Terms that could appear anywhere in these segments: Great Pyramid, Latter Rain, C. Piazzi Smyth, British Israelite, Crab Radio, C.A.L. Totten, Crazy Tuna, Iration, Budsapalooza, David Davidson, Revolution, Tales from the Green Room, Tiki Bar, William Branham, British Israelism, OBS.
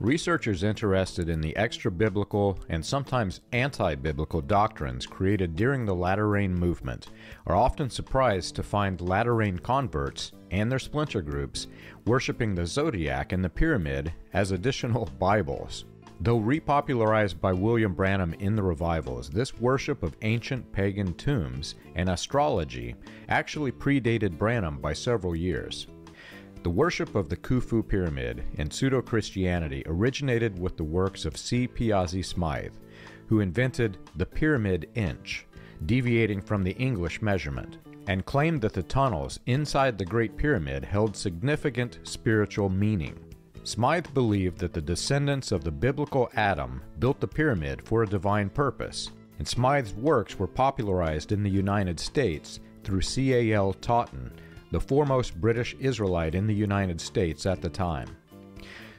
Researchers interested in the extra-biblical and sometimes anti-biblical doctrines created during the Latter Rain movement are often surprised to find Latter Rain converts and their splinter groups worshiping the zodiac and the pyramid as additional Bibles. Though repopularized by William Branham in the revivals, this worship of ancient pagan tombs and astrology actually predated Branham by several years. The worship of the Khufu Pyramid and pseudo-Christianity originated with the works of C. Piazzi Smyth, who invented the pyramid inch, deviating from the English measurement, and claimed that the tunnels inside the Great Pyramid held significant spiritual meaning. Smyth believed that the descendants of the biblical Adam built the pyramid for a divine purpose, and Smyth's works were popularized in the United States through C.A.L. Totten, the foremost British Israelite in the United States at the time.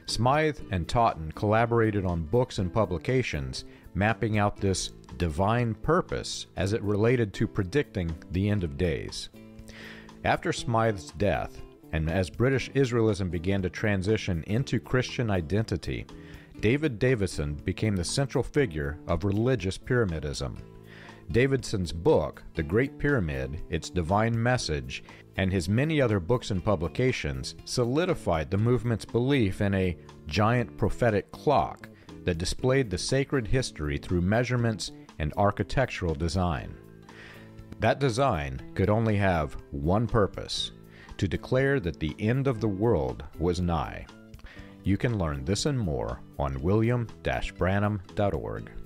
Smyth and Totten collaborated on books and publications mapping out this divine purpose as it related to predicting the end of days. After Smyth's death, and as British Israelism began to transition into Christian identity, David Davidson became the central figure of religious pyramidism. Davidson's book, The Great Pyramid, Its Divine Message, and his many other books and publications solidified the movement's belief in a giant prophetic clock that displayed the sacred history through measurements and architectural design. That design could only have one purpose: to declare that the end of the world was nigh. You can learn this and more on william-branham.org.